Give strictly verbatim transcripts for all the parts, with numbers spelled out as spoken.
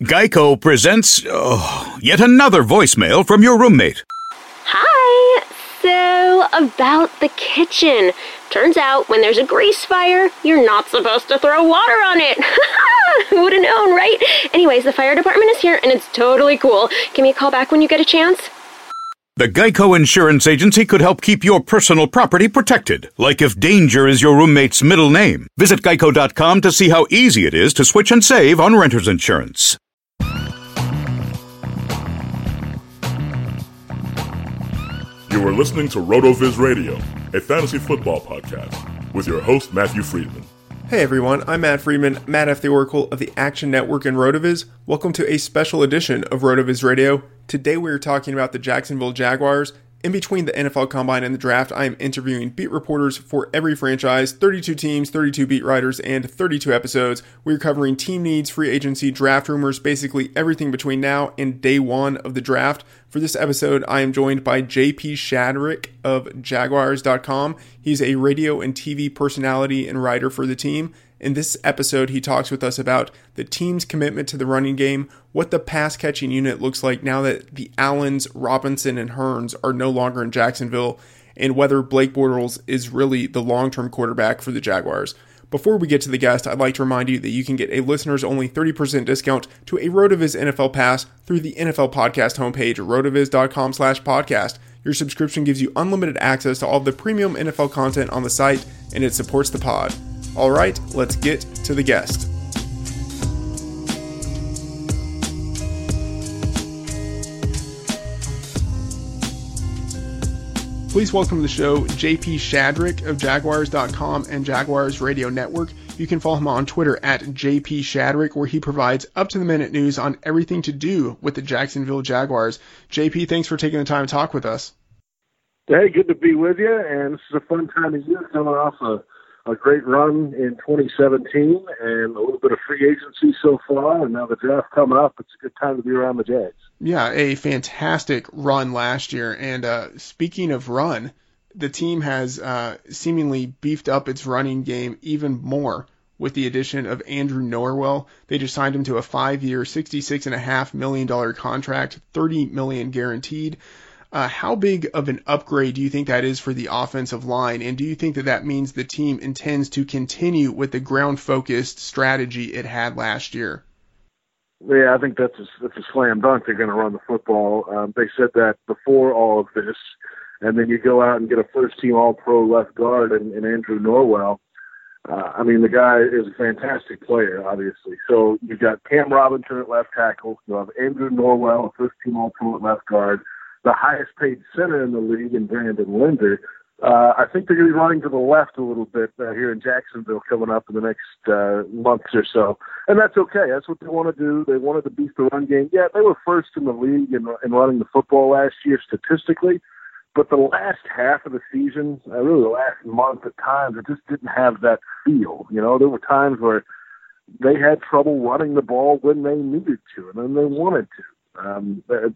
GEICO presents oh, yet another voicemail from your roommate. Hi, so about the kitchen. Turns out when there's a grease fire, you're not supposed to throw water on it. Who would have known, right? Anyways, the fire department is here and it's totally cool. Give me a call back when you get a chance. The GEICO Insurance Agency could help keep your personal property protected, like if danger is your roommate's middle name. Visit geico dot com to see how easy it is to switch and save on renter's insurance. You are listening to RotoViz Radio, a fantasy football podcast, with your host, Matthew Freedman. Hey everyone, I'm Matt Freedman, Matt F. the Oracle of the Action Network and RotoViz. Welcome to a special edition of RotoViz Radio. Today we are talking about the Jacksonville Jaguars. In between the N F L Combine and the draft, I am interviewing beat reporters for every franchise, thirty-two teams, thirty-two beat writers, and thirty-two episodes. We are covering team needs, free agency, draft rumors, basically everything between now and day one of the draft. For this episode, I am joined by J P. Shadrick of Jaguars dot com. He's a radio and T V personality and writer for the team. In this episode, he talks with us about the team's commitment to the running game, what the pass-catching unit looks like now that the Allens, Robinson, and Hurns are no longer in Jacksonville, and whether Blake Bortles is really the long-term quarterback for the Jaguars. Before we get to the guest, I'd like to remind you that you can get a listener's only thirty percent discount to a RotoViz N F L Pass through the N F L Podcast homepage, rotoviz.com slash podcast. Your subscription gives you unlimited access to all of the premium N F L content on the site, and it supports the pod. All right, let's get to the guest. Please welcome to the show J P. Shadrick of Jaguars dot com and Jaguars Radio Network. You can follow him on Twitter at J P. Shadrick, where he provides up-to-the-minute news on everything to do with the Jacksonville Jaguars. J P, thanks for taking the time to talk with us. Hey, good to be with you, and this is a fun time of year coming off a, a great run in twenty seventeen and a little bit of free agency so far, and now the draft coming up. It's a good time to be around the Jags. Yeah, a fantastic run last year. And uh, speaking of run, the team has uh, seemingly beefed up its running game even more with the addition of Andrew Norwell. They just signed him to a five-year, sixty-six point five million dollars contract, thirty million dollars guaranteed. Uh, how big of an upgrade do you think that is for the offensive line? And do you think that that means the team intends to continue with the ground-focused strategy it had last year? Yeah, I think that's a, that's a slam dunk. They're going to run the football. Um, they said that before all of this. And then you go out and get a first-team all-pro left guard and, and Andrew Norwell. Uh, I mean, the guy is a fantastic player, obviously. So you've got Cam Robinson at left tackle. You have Andrew Norwell, first-team all-pro at left guard. The highest-paid center in the league, and Brandon Linder, Uh, I think they're going to be running to the left a little bit uh, here in Jacksonville coming up in the next uh, months or so. And that's okay. That's what they want to do. They wanted to beat the run game. Yeah, they were first in the league in, in running the football last year statistically, but the last half of the season, uh, really the last month at times, it just didn't have that feel. You know, there were times where they had trouble running the ball when they needed to and when they wanted to. Um, uh,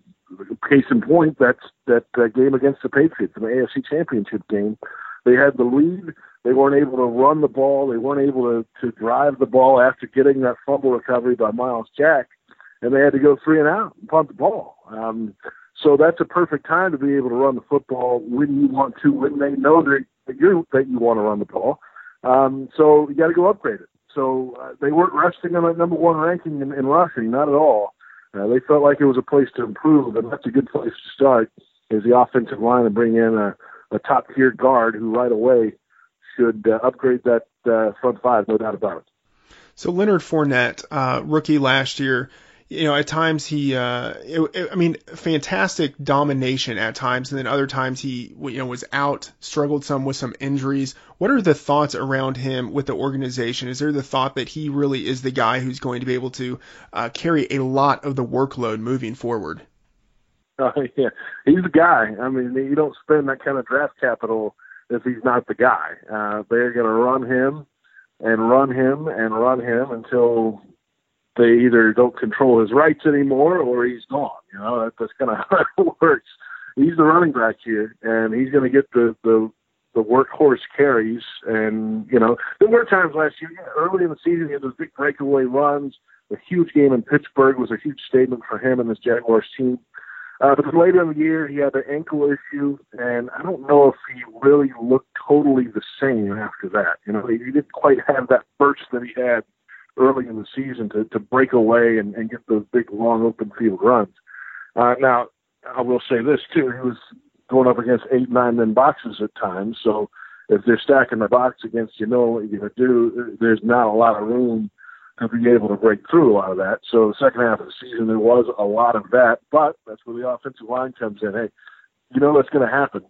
case in point, that's that uh, game against the Patriots in the A F C Championship game. They had the lead. They weren't able to run the ball. They weren't able to, to drive the ball after getting that fumble recovery by Miles Jack, and they had to go three and out and punt the ball. Um, so that's a perfect time to be able to run the football when you want to, when they know that, you're, that you want to run the ball. Um, so you got to go upgrade it. So uh, they weren't resting on that number one ranking in, in rushing, not at all. Uh, they felt like it was a place to improve, and that's a good place to start is the offensive line and bring in a, a top-tier guard who right away should uh, upgrade that uh, front five, no doubt about it. So Leonard Fournette, uh, rookie last year, you know, at times he, uh, it, it, I mean, fantastic domination at times, and then other times he, you know, was out, struggled some with some injuries. What are the thoughts around him with the organization? Is there the thought that he really is the guy who's going to be able to uh, carry a lot of the workload moving forward? Uh, yeah, he's the guy. I mean, you don't spend that kind of draft capital if he's not the guy. Uh, they're going to run him and run him and run him until they either don't control his rights anymore or he's gone. You know, that, that's kind of how it works. He's the running back here, and he's going to get the, the, the workhorse carries. And, you know, there were times last year, early in the season, he had those big breakaway runs. The huge game in Pittsburgh was a huge statement for him and his Jaguars team. Uh, but later in the year, he had an ankle issue, and I don't know if he really looked totally the same after that. You know, he didn't quite have that burst that he had early in the season to, to break away and, and get those big, long, open field runs. Uh, now, I will say this, too. He was going up against eight, nine-man boxes at times. So if they're stacking the box against you, know what you're going to do, there's not a lot of room to be able to break through a lot of that. So the second half of the season, there was a lot of that, but that's where the offensive line comes in. Hey, you know that's going to happen.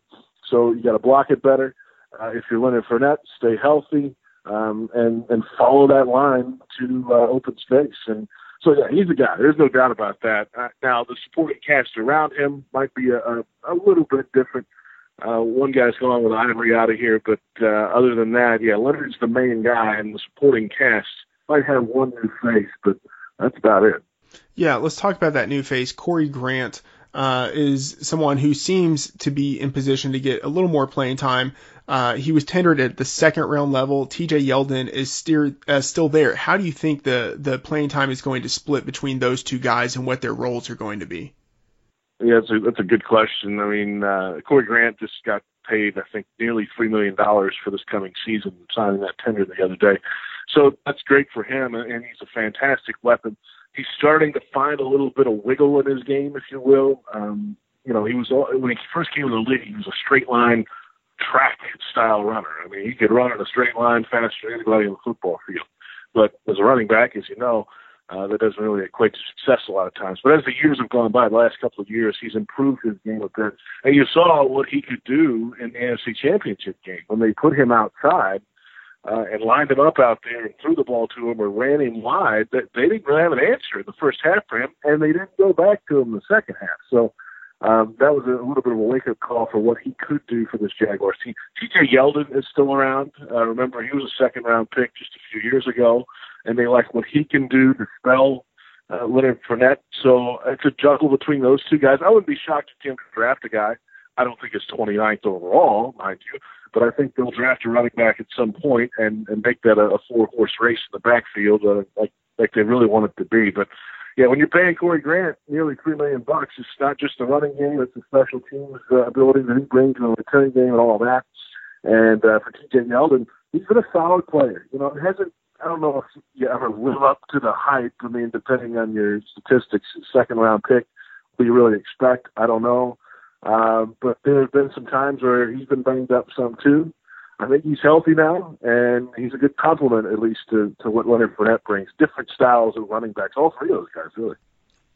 So you got to block it better. Uh, if you're Leonard Fournette, stay healthy. Um, and, and follow that line to uh, open space. And so, yeah, he's the guy. There's no doubt about that. Uh, now, the supporting cast around him might be a, a, a little bit different. Uh, one guy's going with Ivory out of here, but uh, other than that, yeah, Leonard's the main guy, and the supporting cast might have one new face, but that's about it. Yeah, let's talk about that new face, Corey Grant. Uh, is someone who seems to be in position to get a little more playing time. Uh, he was tendered at the second round level. T J. Yeldon is steered, uh, still there. How do you think the, the playing time is going to split between those two guys and what their roles are going to be? Yeah, that's a, that's a good question. I mean, uh, Corey Grant just got paid, I think, nearly three million dollars for this coming season, signing that tender the other day. So that's great for him, and he's a fantastic weapon. He's starting to find a little bit of wiggle in his game, if you will. Um, you know, he was when he first came to the league, he was a straight-line track-style runner. I mean, he could run in a straight line faster than anybody on the football field. But as a running back, as you know, uh, that doesn't really equate to success a lot of times. But as the years have gone by, the last couple of years, he's improved his game a bit. And you saw what he could do in the N F C Championship game when they put him outside. Uh, and lined him up out there and threw the ball to him or ran him wide, that they didn't really have an answer in the first half for him, and they didn't go back to him in the second half. So um, that was a little bit of a wake-up call for what he could do for this Jaguars team. T J. Yeldon is still around. Uh, remember, he was a second-round pick just a few years ago, and they like what he can do to spell uh, Leonard Fournette. So it's a juggle between those two guys. I wouldn't be shocked if Tim could draft a guy. I don't think it's twenty-ninth overall, mind you, but I think they'll draft a running back at some point and, and make that a, a four-horse race in the backfield uh, like, like they really want it to be. But, yeah, when you're paying Corey Grant nearly three million dollars, it's not just the running game, it's the special teams uh, ability that he brings in the return game and all that. And uh, for T J. Yeldon, he's been a solid player. You know, it hasn't, I don't know if you ever live up to the hype. I mean, depending on your statistics, second-round pick, what you really expect, I don't know. Uh, but there have been some times where he's been banged up some, too. I think he's healthy now, and he's a good complement, at least, to, to what Leonard Fournette brings. Different styles of running backs, all three of those guys, really.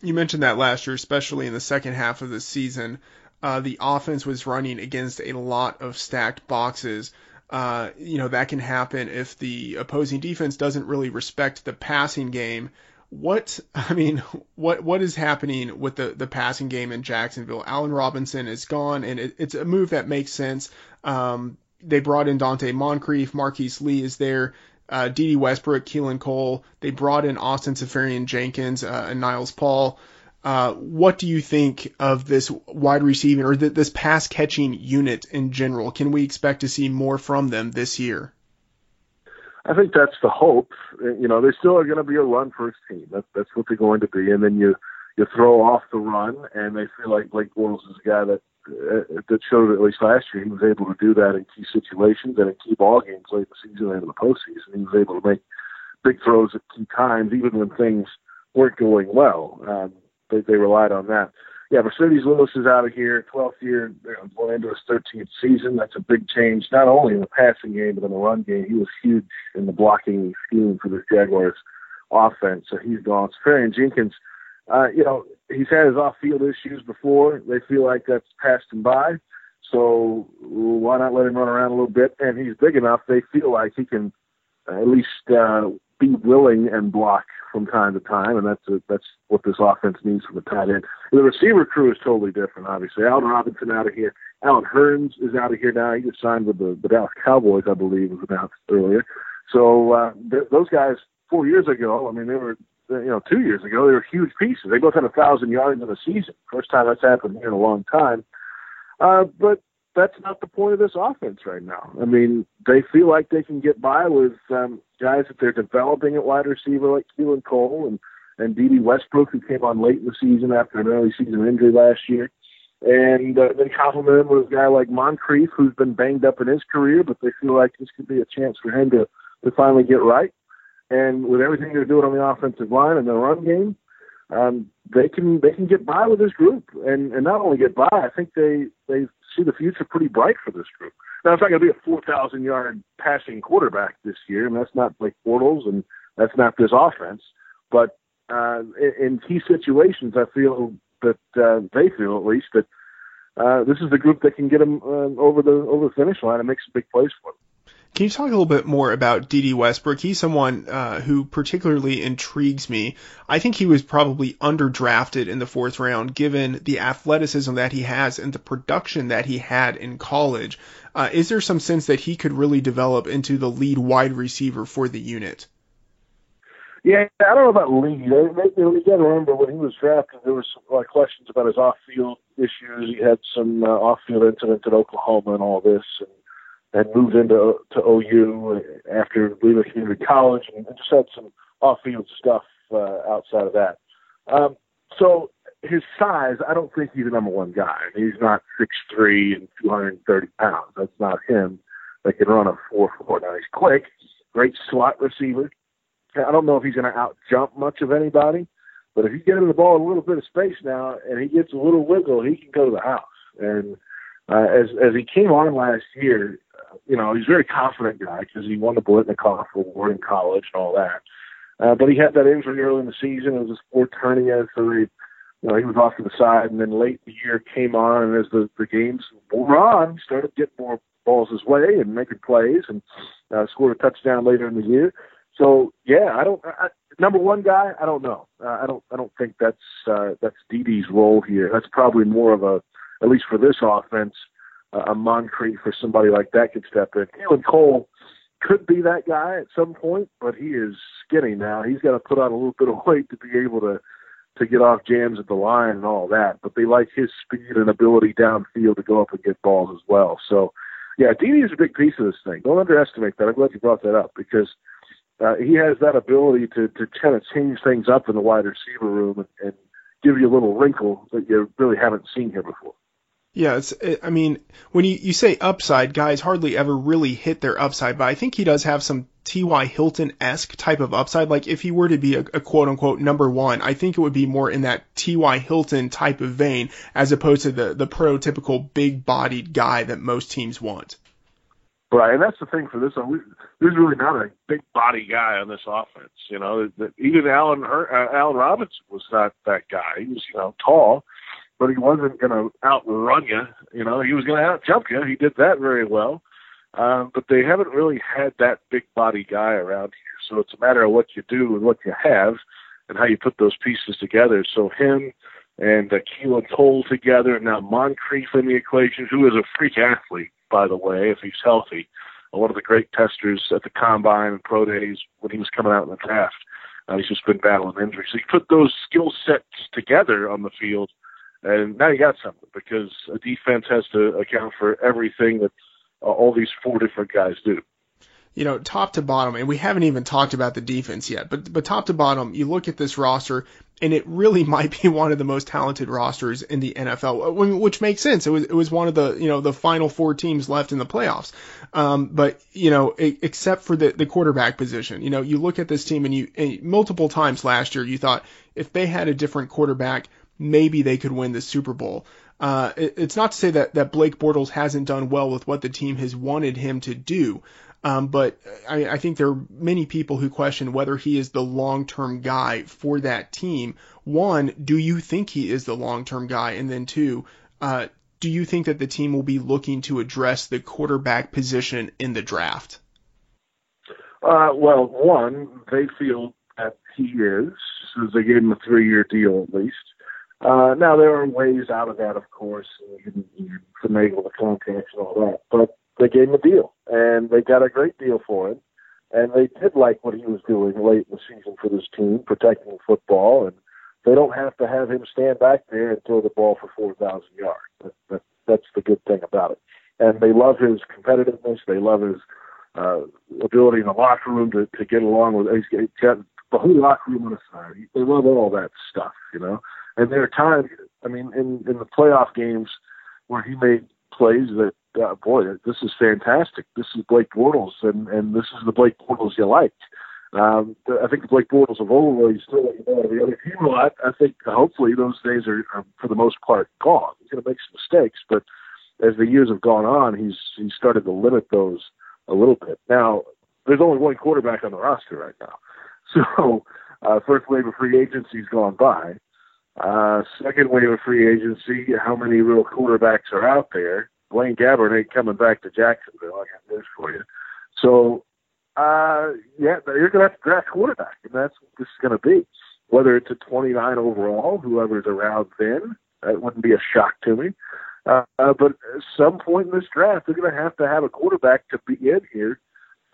You mentioned that last year, especially in the second half of the season. uh, the offense was running against a lot of stacked boxes. Uh, you know, that can happen if the opposing defense doesn't really respect the passing game. What, I mean, what what is happening with the, the passing game in Jacksonville? Allen Robinson is gone, and it, it's a move that makes sense. Um, they brought in Dante Moncrief. Marquise Lee is there. Uh, Dede Westbrook, Keelan Cole. They brought in Austin Seferian-Jenkins uh, and Niles Paul. Uh, what do you think of this wide receiving or th- this pass catching unit in general? Can we expect to see more from them this year? I think that's the hope. You know, they still are going to be a run first team. That's that's what they're going to be. And then you, you throw off the run, and they feel like Blake Bortles is a guy that uh, that showed at least last year he was able to do that in key situations and in key ball games late in the season and in the postseason. He was able to make big throws at key times, even when things weren't going well. Um, They, they relied on that. Yeah, Mercedes Lewis is out of here, twelfth year, going into his thirteenth season. That's a big change, not only in the passing game, but in the run game. He was huge in the blocking scheme for the Jaguars offense, so he's gone. Seferian-Jenkins, uh, you know, he's had his off-field issues before. They feel like that's passed him by, so why not let him run around a little bit? And he's big enough, they feel like he can at least uh, be willing and block from time to time, and that's a, that's what this offense needs from the tight end. And the receiver crew is totally different, obviously. Allen Robinson out of here. Allen Hurns is out of here now. He just signed with the, the Dallas Cowboys, I believe, was announced earlier. So uh, th- those guys, four years ago, I mean, they were, you know, two years ago, they were huge pieces. They both had one thousand yards in a season. First time that's happened here in a long time. Uh, but that's not the point of this offense right now. I mean, they feel like they can get by with um, guys that they're developing at wide receiver like Keelan Cole and, and Dede Westbrook, who came on late in the season after an early season injury last year. And uh, they compliment him with a guy like Moncrief, who's been banged up in his career, but they feel like this could be a chance for him to, to finally get right. And with everything they're doing on the offensive line and the run game, um, they can they can get by with this group. And, and not only get by, I think they they've see the future pretty bright for this group. Now, it's not going to be a four thousand-yard passing quarterback this year, and that's not Blake Bortles, and that's not this offense. But uh, in key situations, I feel that uh, they feel, at least, that uh, this is the group that can get them uh, over the over the finish line and make some big plays for them. Can you talk a little bit more about Dede Westbrook? He's someone uh, who particularly intrigues me. I think he was probably underdrafted in the fourth round, given the athleticism that he has and the production that he had in college. Uh, is there some sense that he could really develop into the lead wide receiver for the unit? Yeah, I don't know about lead. You got to remember when he was drafted, there were some like, questions about his off-field issues. He had some uh, off-field incidents at Oklahoma and all this, and and moved into to O U after leaving community college, and just had some off-field stuff uh, outside of that. Um, so his size, I don't think he's the number one guy. He's not six three and two hundred thirty pounds. That's not him. They can run a four four. Now, he's quick, great slot receiver. I don't know if he's going to out-jump much of anybody, but if you get him the ball in a little bit of space now and he gets a little wiggle, he can go to the house. And uh, as, as he came on last year, you know, he's a very confident guy because he won the Blitnikoff Award in college and all that. Uh, but he had that injury early in the season. It was a sport hernia, so they, you know, he was off to the side. And then late in the year came on, and as the, the games wore on, he started getting more balls his way and making plays, and uh, scored a touchdown later in the year. So yeah, I don't I, number one guy. I don't know. Uh, I don't. I don't think that's uh, that's Dede's role here. That's probably more of a, at least for this offense, a Moncrief or somebody like that could step in. Keelan Cole could be that guy at some point, but he is skinny now. He's got to put on a little bit of weight to be able to, to get off jams at the line and all that. But they like his speed and ability downfield to go up and get balls as well. So, yeah, Dede is a big piece of this thing. Don't underestimate that. I'm glad you brought that up because uh, he has that ability to, to kind of change things up in the wide receiver room and, and give you a little wrinkle that you really haven't seen here before. Yeah, it's, I mean, when you, you say upside, guys hardly ever really hit their upside, but I think he does have some T Y Hilton-esque type of upside. Like, if he were to be a, a quote-unquote number one, I think it would be more in that T Y Hilton type of vein as opposed to the, the prototypical big-bodied guy that most teams want. Right, and that's the thing for this one. There's really not a big-body guy on this offense, you know. Even Allen, uh, Allen Robinson was not that guy. He was, you know, tall. but he wasn't going to outrun you. You know, he was going to out-jump you. He did that very well. Um, but they haven't really had that big body guy around here. So it's a matter of what you do and what you have and how you put those pieces together. So him and uh, Keelan Cole together, and now Moncrief in the equation, who is a freak athlete, by the way, if he's healthy. One of the great testers at the Combine and Pro Days when he was coming out in the draft. Uh, he's just been battling injuries. So you put those skill sets together on the field, and now you got something, because a defense has to account for everything that uh, all these four different guys do. You know, top to bottom, and we haven't even talked about the defense yet, but but top to bottom, you look at this roster, and it really might be one of the most talented rosters in the N F L, which makes sense. It was it was one of the, you know, the final four teams left in the playoffs. Um, but, you know, except for the, the quarterback position, you know, you look at this team, and you and multiple times last year, you thought if they had a different quarterback, maybe they could win the Super Bowl. Uh, it, it's not to say that, that Blake Bortles hasn't done well with what the team has wanted him to do. Um, but I, I think there are many people who question whether he is the long-term guy for that team. One, do you think he is the long-term guy? And then two, uh, do you think that the team will be looking to address the quarterback position in the draft? Uh, well, one, they feel that he is, since they gave him a three-year deal at least. Uh, now, there are ways out of that, of course, and you can finagle the contracts and all that, but they gave him a deal, and they got a great deal for him, and they did like what he was doing late in the season for this team, protecting football, and they don't have to have him stand back there and throw the ball for four thousand yards. That, that, that's the good thing about it. And they love his competitiveness. They love his uh, ability in the locker room to, to get along with he's, he's got the whole locker room on his side. They love all that stuff, you know. And there are times, I mean, in, in the playoff games where he made plays that, Uh, boy, this is fantastic. This is Blake Bortles, and, and this is the Blake Bortles you liked. Um, I think the Blake Bortles of old, where he's still like the other team a lot, I think hopefully those days are, are for the most part gone. He's going to make some mistakes, but as the years have gone on, he's he's started to limit those a little bit. Now, there's only one quarterback on the roster right now, so uh, first wave of free agency's gone by. Uh, second wave of free agency, how many real quarterbacks are out there? Blaine Gabbert ain't coming back to Jacksonville. I got news for you. So, uh, yeah, you're going to have to draft quarterback, and that's what this is going to be. Whether it's a twenty-nine overall, whoever's around then, that wouldn't be a shock to me. Uh, uh, but at some point in this draft, they're going to have to have a quarterback to be in here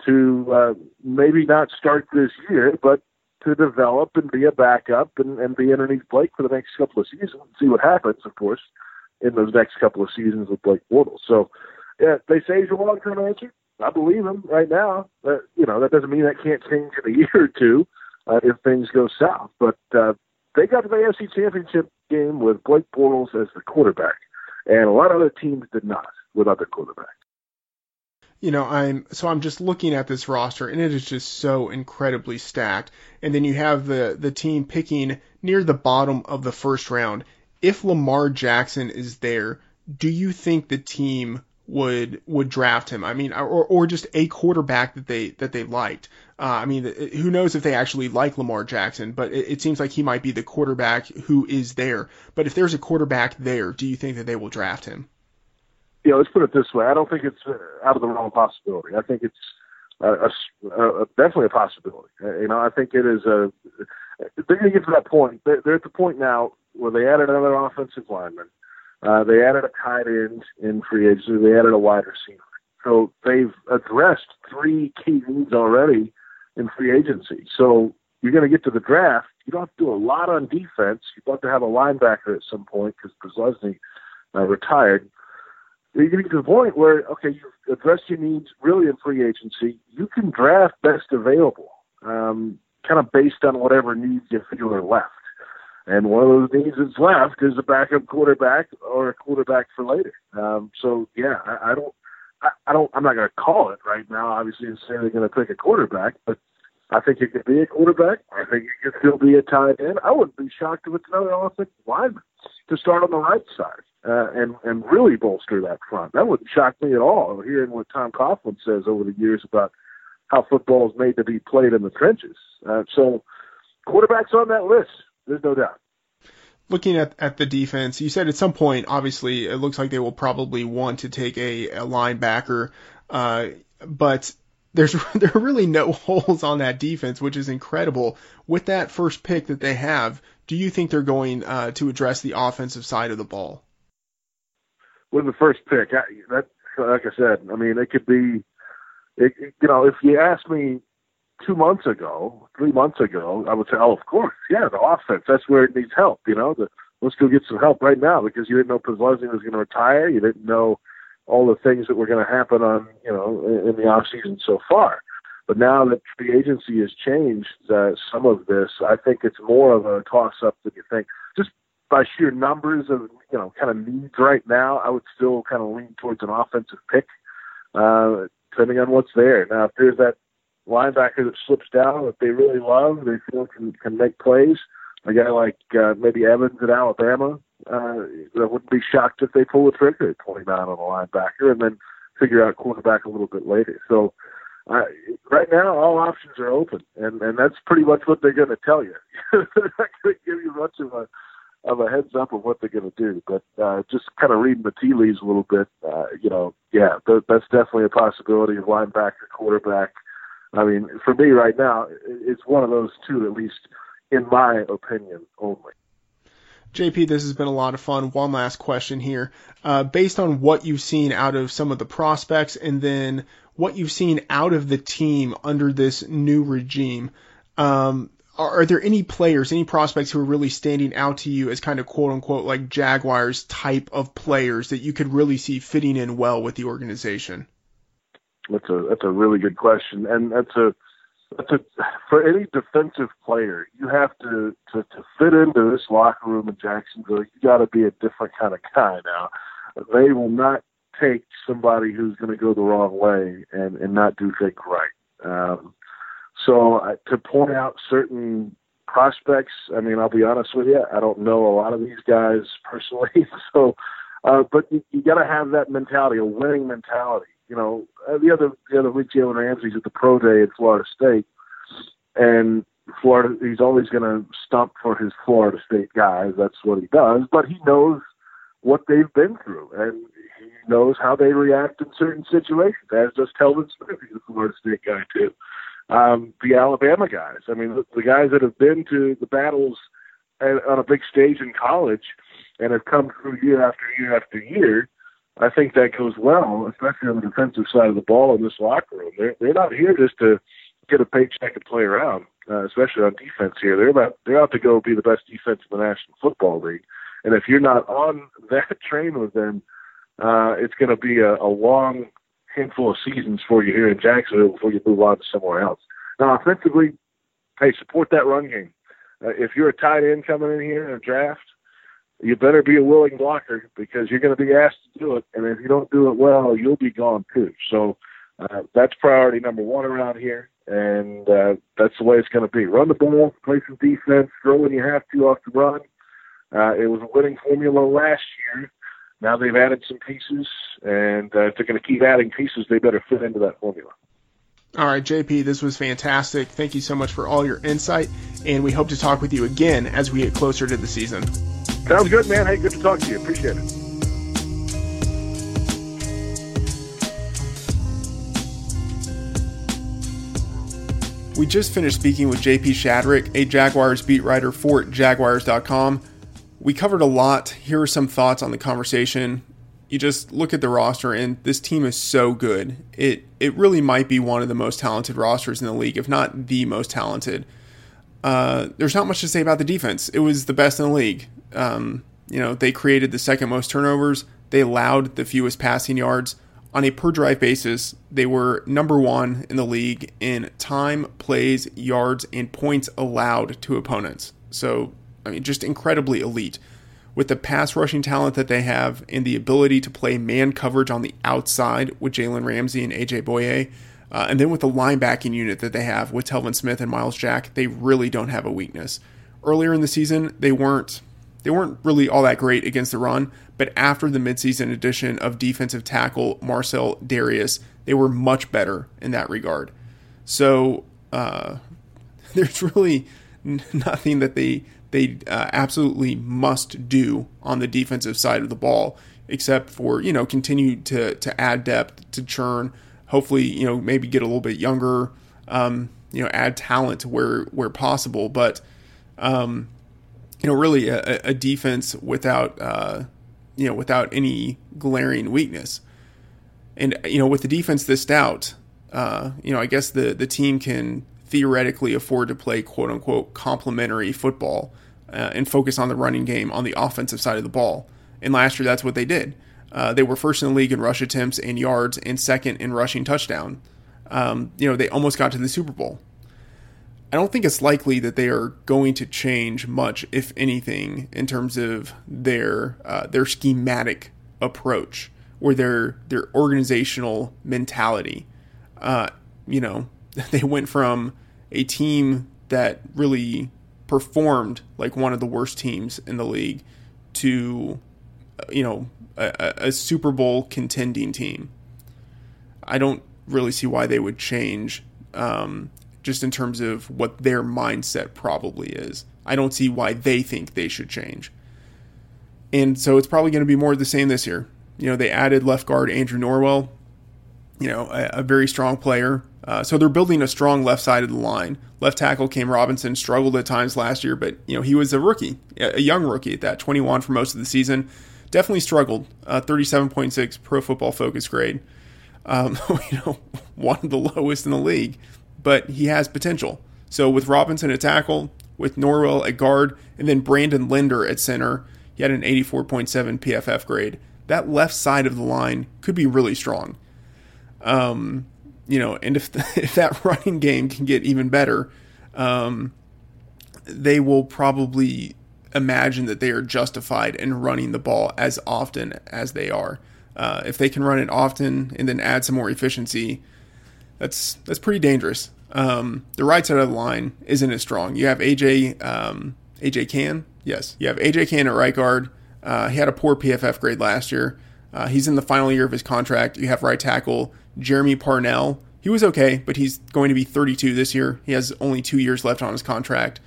to uh, maybe not start this year, but to develop and be a backup and, and be underneath Blake for the next couple of seasons and see what happens, of course, in those next couple of seasons with Blake Bortles. So, yeah, they say he's a long-term answer. I believe him right now. But, you know, that doesn't mean that can't change in a year or two uh, if things go south. But uh, they got to the A F C Championship game with Blake Bortles as the quarterback, and a lot of other teams did not with other quarterbacks. You know, I'm so I'm just looking at this roster, and it is just so incredibly stacked. And then you have the the team picking near the bottom of the first round. If Lamar Jackson is there, do you think the team would would draft him? I mean, or or just a quarterback that they that they liked. Uh, I mean, who knows if they actually like Lamar Jackson? But it, it seems like he might be the quarterback who is there. But if there's a quarterback there, do you think that they will draft him? Yeah, let's put it this way. I don't think it's out of the realm of possibility. I think it's a, a, a, definitely a possibility. You know, I think it is a. They're going to get to that point. They're, they're at the point now. Well, they added another offensive lineman. Uh, they added a tight end in free agency. They added a wide receiver. So they've addressed three key needs already in free agency. So you're going to get to the draft. You don't have to do a lot on defense. You want to have a linebacker at some point because Brzezinski uh, retired. You're going to get to the point where, okay, you've addressed your needs really in free agency. You can draft best available, um, kind of based on whatever needs you feel are left. And one of those needs that's left is a backup quarterback or a quarterback for later. Um, so yeah, I, I don't, I, I don't, I'm not going to call it right now. Obviously, and say they're going to pick a quarterback, but I think it could be a quarterback. I think it could still be a tight end. I wouldn't be shocked if it's another offensive lineman to start on the right side uh, and and really bolster that front. That wouldn't shock me at all. Hearing what Tom Coughlin says over the years about how football is made to be played in the trenches. Uh, so quarterbacks on that list. There's no doubt. looking at, at the defense, you said at some point, obviously, it looks like they will probably want to take a, a linebacker, uh, but there's there are really no holes on that defense, which is incredible. With that first pick that they have, do you think they're going uh, to address the offensive side of the ball? With the first pick, I, that, like I said, I mean, it could be, it, you know, if you asked me two months ago, three months ago, I would say, oh, of course, yeah, the offense, that's where it needs help, you know, the, let's go get some help right now, because you didn't know Przlesny was going to retire, you didn't know all the things that were going to happen on, you know, in, in the offseason so far. But now that the agency has changed uh, some of this, I think it's more of a toss-up than you think. Just by sheer numbers of, you know, kind of needs right now, I would still kind of lean towards an offensive pick, uh, depending on what's there. Now, if there's that linebacker that slips down that they really love, they feel can, can make plays, a guy like uh, maybe Evans at Alabama, uh, I wouldn't be shocked if they pull the trigger at twenty-nine on a linebacker and then figure out quarterback a little bit later. So uh, right now, all options are open, and, and that's pretty much what they're going to tell you. They're not going to give you much of a of a heads up of what they're going to do, but uh, just kind of reading the tea leaves a little bit, uh, you know, yeah, th- that's definitely a possibility of linebacker, quarterback. I mean, for me right now, it's one of those two, at least in my opinion only. J P, this has been a lot of fun. One last question here. Uh, based on what you've seen out of some of the prospects and then what you've seen out of the team under this new regime, um, are there any players, any prospects who are really standing out to you as kind of quote-unquote like Jaguars type of players that you could really see fitting in well with the organization? That's a that's a really good question, and that's a that's a for any defensive player, you have to to, to fit into this locker room in Jacksonville. You got to be a different kind of guy now. They will not take somebody who's going to go the wrong way and, and not do things right. Um, So uh, to point out certain prospects, I mean, I'll be honest with you, I don't know a lot of these guys personally. So, uh, but you, you got to have that mentality, a winning mentality. You know, uh, the other the other week, Jalen Ramsey's at the pro day at Florida State, and Florida, he's always going to stump for his Florida State guys. That's what he does. But he knows what they've been through, and he knows how they react in certain situations. As does Telvin Smith, he's a Florida State guy too. Um, the Alabama guys. I mean, the, the guys that have been to the battles at, on a big stage in college and have come through year after year after year, I think that goes well, especially on the defensive side of the ball in this locker room. They're, they're not here just to get a paycheck and play around, uh, especially on defense here. They're about, they're out to go be the best defense in the National Football League. And if you're not on that train with them, uh, it's going to be a, a long handful of seasons for you here in Jacksonville before you move on to somewhere else. Now, offensively, hey, support that run game. Uh, if you're a tight end coming in here in a draft, you better be a willing blocker because you're going to be asked to do it, and if you don't do it well, you'll be gone too. So uh, that's priority number one around here, and uh, that's the way it's going to be. Run the ball, play some defense, throw when you have to off the run. Uh, it was a winning formula last year. Now they've added some pieces, and uh, if they're going to keep adding pieces, they better fit into that formula. All right, J P, this was fantastic. Thank you so much for all your insight, and we hope to talk with you again as we get closer to the season. Sounds good, man. Hey, good to talk to you. Appreciate it. We just finished speaking with J P. Shadrick, a Jaguars beat writer for Jaguars dot com. We covered a lot. Here are some thoughts on the conversation. You just look at the roster, and this team is so good. It it really might be one of the most talented rosters in the league, if not the most talented. Uh, there's not much to say about the defense. It was the best in the league. Um, you know, they created the second most turnovers. They allowed the fewest passing yards. On a per-drive basis, they were number one in the league in time, plays, yards, and points allowed to opponents. So, I mean, just incredibly elite. With the pass rushing talent that they have and the ability to play man coverage on the outside with Jalen Ramsey and A J Boye, uh, and then with the linebacking unit that they have with Telvin Smith and Miles Jack, they really don't have a weakness. Earlier in the season, they weren't they weren't really all that great against the run, but after the midseason addition of defensive tackle Marcel Darius, they were much better in that regard. So uh, there's really nothing that they... they uh, absolutely must do on the defensive side of the ball, except for, you know, continue to to add depth, to churn, hopefully, you know, maybe get a little bit younger, um, you know, add talent where where possible. But, um, you know, really a, a defense without, uh, you know, without any glaring weakness. And, you know, with the defense this stout, uh, you know, I guess the, the team can theoretically afford to play quote unquote complementary football uh, and focus on the running game on the offensive side of the ball. And last year, that's what they did. Uh, they were first in the league in rush attempts and yards and second in rushing touchdown. Um, you know, they almost got to the Super Bowl. I don't think it's likely that they are going to change much, if anything, in terms of their uh, their schematic approach or their their organizational mentality. Uh, you know, they went from a team that really performed like one of the worst teams in the league to, you know, a, a Super Bowl contending team. I don't really see why they would change, um, just in terms of what their mindset probably is. I don't see why they think they should change. And so it's probably going to be more of the same this year. You know, they added left guard Andrew Norwell, you know, a, a very strong player. Uh, so they're building a strong left side of the line. Left tackle Cam Robinson struggled at times last year, but, you know, he was a rookie, a young rookie at that, twenty-one for most of the season. Definitely struggled. Uh, thirty-seven point six Pro Football Focus grade. Um, you know, one of the lowest in the league, but he has potential. So with Robinson at tackle, with Norwell at guard, and then Brandon Linder at center, he had an eighty-four point seven P F F grade. That left side of the line could be really strong. Um... You know, and if, the, if that running game can get even better, um, they will probably imagine that they are justified in running the ball as often as they are. Uh, if they can run it often and then add some more efficiency, that's that's pretty dangerous. Um, the right side of the line isn't as strong. You have A J um, A J Cann, yes, you have A J Cann at right guard. Uh, he had a poor P F F grade last year. Uh, he's in the final year of his contract. You have right tackle Jeremy Parnell. He was okay, but he's going to be thirty-two this year. He has only two years left on his contract.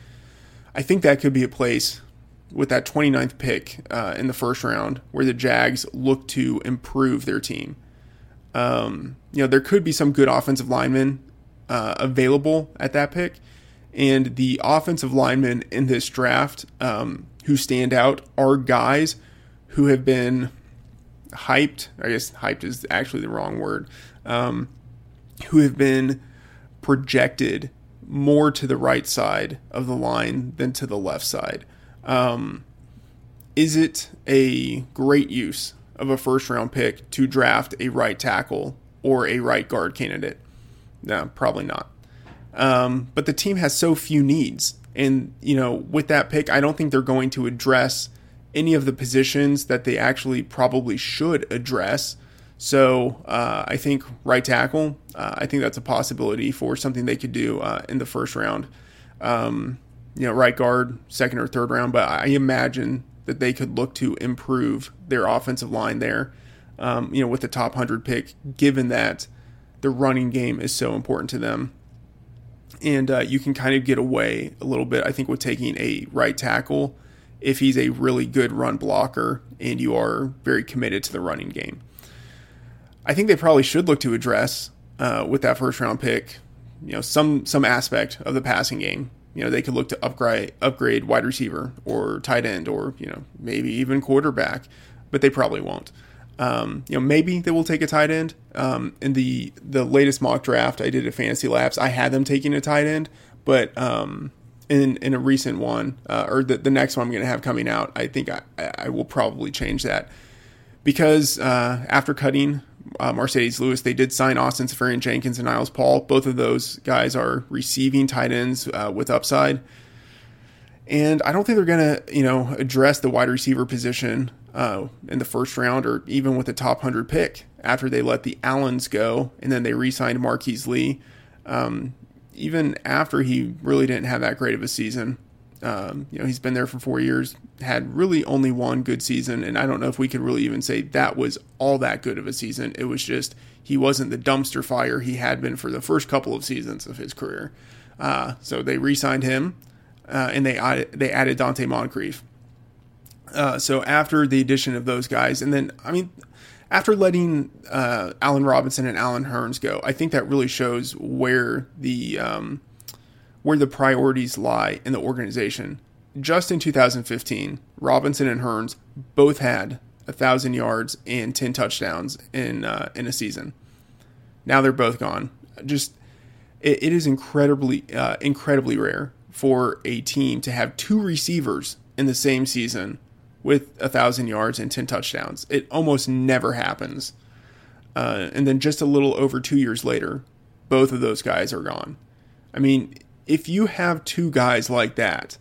I think that could be a place with that twenty-ninth pick uh, in the first round where the Jags look to improve their team. Um, you know, there could be some good offensive linemen uh, available at that pick. And the offensive linemen in this draft um, who stand out are guys who have been hyped, I guess hyped is actually the wrong word, um, who have been projected more to the right side of the line than to the left side. Um, is it a great use of a first round pick to draft a right tackle or a right guard candidate? No, probably not. Um, but the team has so few needs. And, you know, with that pick, I don't think they're going to address any of the positions that they actually probably should address. So uh, I think right tackle, uh, I think that's a possibility for something they could do uh, in the first round. Um, you know, right guard, second or third round, but I imagine that they could look to improve their offensive line there, um, you know, with the top one hundred pick, given that the running game is so important to them. And uh, you can kind of get away a little bit, I think, with taking a right tackle if he's a really good run blocker and you are very committed to the running game. I think they probably should look to address uh, with that first round pick, you know, some some aspect of the passing game. You know, they could look to upgrade upgrade wide receiver or tight end or, you know, maybe even quarterback, but they probably won't. Um, you know, maybe they will take a tight end. Um, in the the latest mock draft I did at Fantasy Labs, I had them taking a tight end, but um, In, in a recent one, uh, or the, the next one I'm going to have coming out, I think I, I will probably change that. Because uh, after cutting uh, Mercedes Lewis, they did sign Austin Seferian-Jenkins and Niles Paul. Both of those guys are receiving tight ends uh, with upside. And I don't think they're going to, you know, address the wide receiver position uh, in the first round or even with a top one hundred pick after they let the Allens go. And then they re-signed Marquise Lee. Um even after he really didn't have that great of a season. Um, you know, he's been there for four years, had really only one good season, and I don't know if we could really even say that was all that good of a season. It was just he wasn't the dumpster fire he had been for the first couple of seasons of his career. Uh, so they re-signed him. uh, and they they added Dante Moncrief. Uh, so after the addition of those guys, and then, I mean, after letting uh, Allen Robinson and Allen Hurns go, I think that really shows where the um, where the priorities lie in the organization. Just in two thousand fifteen, Robinson and Hurns both had one thousand yards and ten touchdowns in uh, in a season. Now they're both gone. Just it, it is incredibly uh, incredibly rare for a team to have two receivers in the same season with one thousand yards and ten touchdowns. It almost never happens. Uh, and then just a little over two years later, both of those guys are gone. I mean, if you have two guys like that,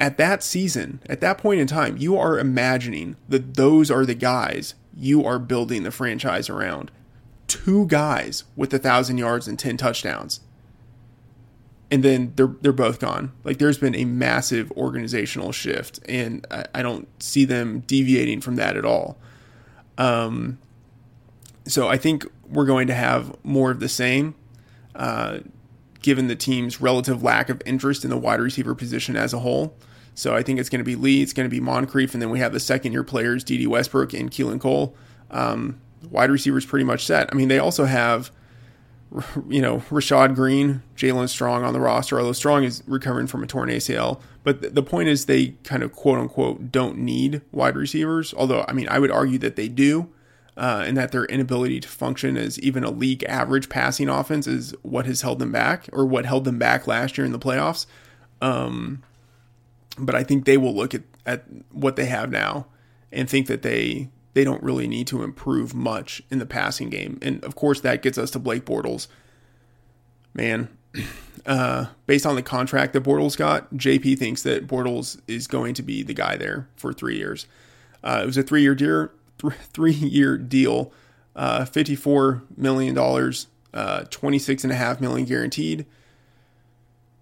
at that season, at that point in time, you are imagining that those are the guys you are building the franchise around. Two guys with one thousand yards and ten touchdowns. And then they're they're both gone. Like, there's been a massive organizational shift, and I, I don't see them deviating from that at all. Um, so I think we're going to have more of the same, uh, given the team's relative lack of interest in the wide receiver position as a whole. So I think it's going to be Lee, it's going to be Moncrief, and then we have the second-year players, Dede Westbrook and Keelan Cole. Um, wide receivers pretty much set. I mean, they also have, you know, Rashad Green, Jalen Strong on the roster, although Strong is recovering from a torn A C L. But th- the point is they kind of, quote unquote, don't need wide receivers. Although, I mean, I would argue that they do, uh, and that their inability to function as even a league average passing offense is what has held them back, or what held them back last year in the playoffs. Um, but I think they will look at, at what they have now and think that they... they don't really need to improve much in the passing game. And of course that gets us to Blake Bortles, man. Uh, based on the contract that Bortles got, J P thinks that Bortles is going to be the guy there for three years. Uh, it was a three year deal, three year deal, uh, fifty-four million dollars, uh, twenty-six and a half million guaranteed.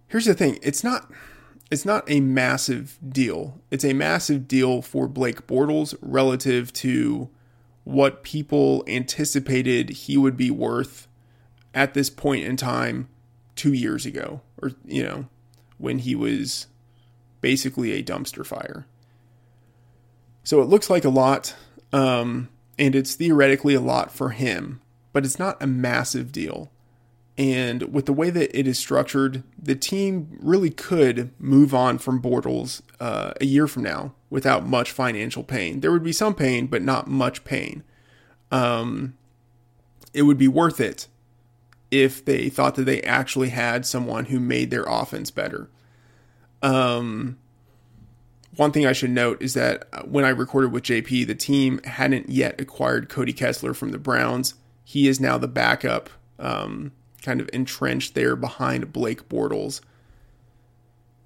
Here's the thing. It's not, It's not a massive deal. It's a massive deal for Blake Bortles relative to what people anticipated he would be worth at this point in time two years ago, or, you know, when he was basically a dumpster fire. So it looks like a lot, um, and it's theoretically a lot for him, but it's not a massive deal. And with the way that it is structured, the team really could move on from Bortles uh, a year from now without much financial pain. There would be some pain, but not much pain. Um, it would be worth it if they thought that they actually had someone who made their offense better. Um, one thing I should note is that when I recorded with J P, the team hadn't yet acquired Cody Kessler from the Browns. He is now the backup, um, kind of entrenched there behind Blake Bortles.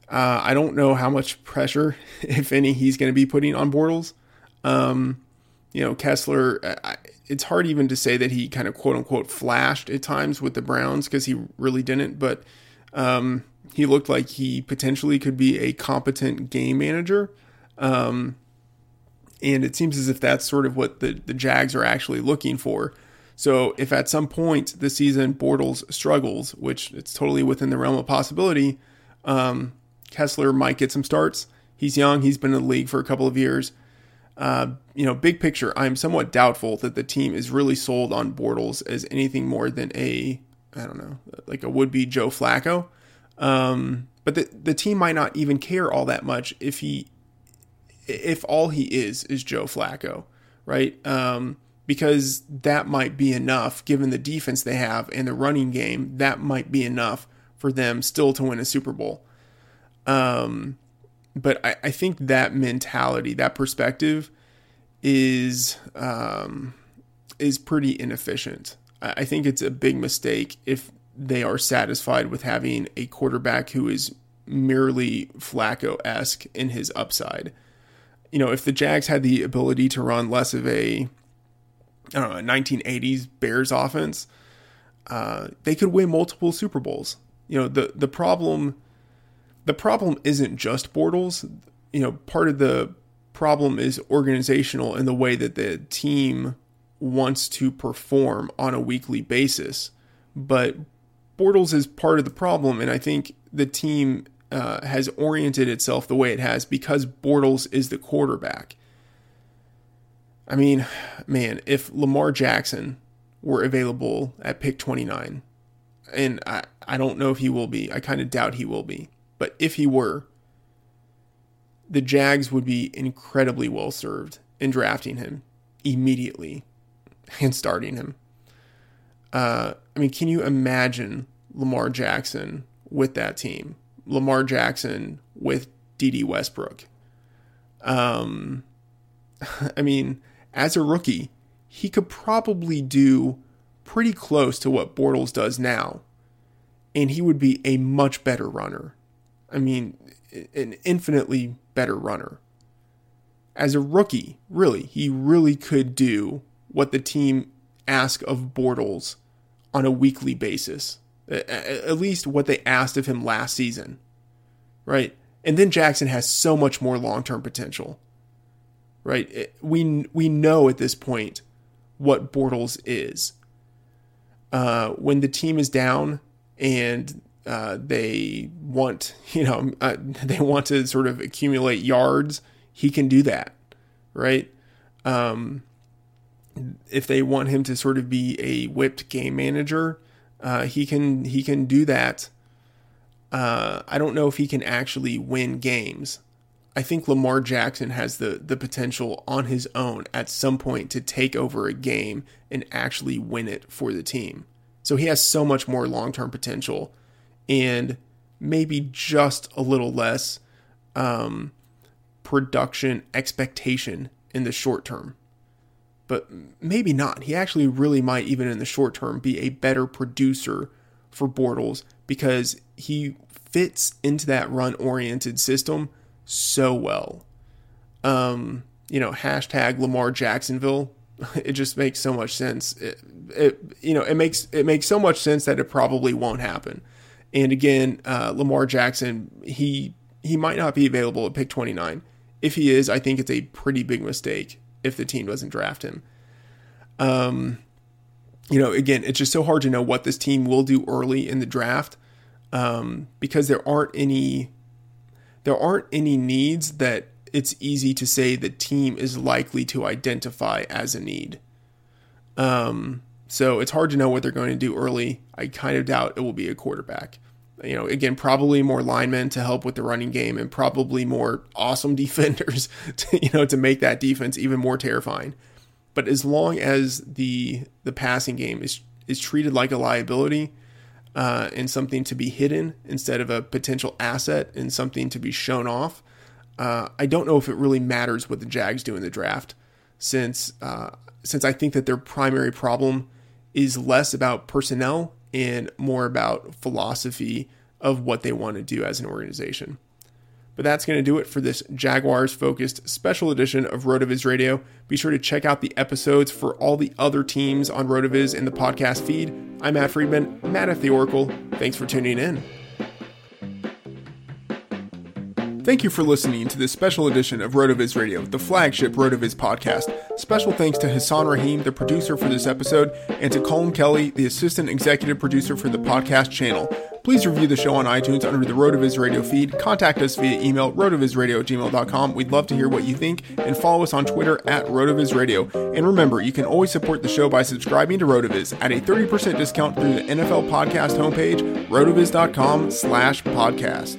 Uh, I don't know how much pressure, if any, he's going to be putting on Bortles. Um, you know, Kessler, I, it's hard even to say that he kind of quote unquote flashed at times with the Browns, because he really didn't, but um, he looked like he potentially could be a competent game manager. Um, and it seems as if that's sort of what the, the Jags are actually looking for. So if at some point this season Bortles struggles, which it's totally within the realm of possibility, um, Kessler might get some starts. He's young. He's been in the league for a couple of years. Uh, you know, big picture, I'm somewhat doubtful that the team is really sold on Bortles as anything more than a, I don't know, like a would-be Joe Flacco. Um, but the, the team might not even care all that much if he, if all he is is Joe Flacco, right? Um, because that might be enough, given the defense they have and the running game, that might be enough for them still to win a Super Bowl. Um, but I, I think that mentality, that perspective is um, is pretty inefficient. I, I think it's a big mistake if they are satisfied with having a quarterback who is merely Flacco-esque in his upside. You know, if the Jags had the ability to run less of a I don't know, nineteen eighties Bears offense, uh, they could win multiple Super Bowls. You know, the, the problem, the problem isn't just Bortles. You know, part of the problem is organizational in the way that the team wants to perform on a weekly basis. But Bortles is part of the problem. And I think the team uh, has oriented itself the way it has because Bortles is the quarterback. I mean, man, if Lamar Jackson were available at pick twenty-nine, and I, I don't know if he will be, I kind of doubt he will be, but if he were, the Jags would be incredibly well served in drafting him immediately and starting him. Uh, I mean, can you imagine Lamar Jackson with that team? Lamar Jackson with Dede Westbrook. Um, I mean, as a rookie, he could probably do pretty close to what Bortles does now, and he would be a much better runner. I mean, an infinitely better runner. As a rookie, really, he really could do what the team asked of Bortles on a weekly basis. At least what they asked of him last season, right? And then Jackson has so much more long-term potential, right? It, we we know at this point what Bortles is. Uh, when the team is down and uh, they want, you know, uh, they want to sort of accumulate yards, he can do that, right? Um, if they want him to sort of be a whipped game manager, Uh, he can he can do that. Uh, I don't know if he can actually win games. I think Lamar Jackson has the, the potential on his own at some point to take over a game and actually win it for the team. So he has so much more long-term potential and maybe just a little less um, production expectation in the short term. But maybe not. He actually really might, even in the short term, be a better producer for Bortles because he fits into that run-oriented system so well. Um, you know, hashtag Lamar Jacksonville. It just makes so much sense. It, it, you know, it makes it makes so much sense that it probably won't happen. And again, uh, Lamar Jackson, he he might not be available at pick twenty-nine. If he is, I think it's a pretty big mistake if the team doesn't draft him. Um, you know, again, it's just so hard to know what this team will do early in the draft um, because there aren't any, there aren't any needs that it's easy to say the team is likely to identify as a need. Um, so it's hard to know what they're going to do early. I kind of doubt it will be a quarterback. You know, again, probably more linemen to help with the running game and probably more awesome defenders to, you know, to make that defense even more terrifying. But as long as the the passing game is is treated like a liability uh, and something to be hidden instead of a potential asset and something to be shown off, uh, I don't know if it really matters what the Jags do in the draft, since uh, since I think that their primary problem is less about personnel and more about philosophy of what they want to do as an organization. But that's going to do it for this Jaguars-focused special edition of RotoViz Radio. Be sure to check out the episodes for all the other teams on RotoViz and the podcast feed. I'm Matt Freedman, Matt F. The Oracle. Thanks for tuning in. Thank you for listening to this special edition of RotoViz Radio, the flagship RotoViz podcast. Special thanks to Hassan Rahim, the producer for this episode, and to Colin Kelly, the assistant executive producer for the podcast channel. Please review the show on iTunes under the RotoViz Radio feed. Contact us via email, rotovizradio at gmail dot com. We'd love to hear what you think, and follow us on Twitter at RotoViz Radio. And remember, you can always support the show by subscribing to RotoViz at a thirty percent discount through the N F L podcast homepage, rotoviz dot com slash podcast.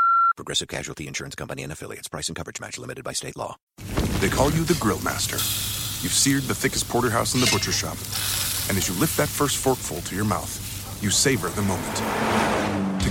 Progressive Casualty Insurance Company and Affiliates. Price and coverage match limited by state law. They call you the Grill Master. You've seared the thickest porterhouse in the butcher shop. And as you lift that first forkful to your mouth, you savor the moment. To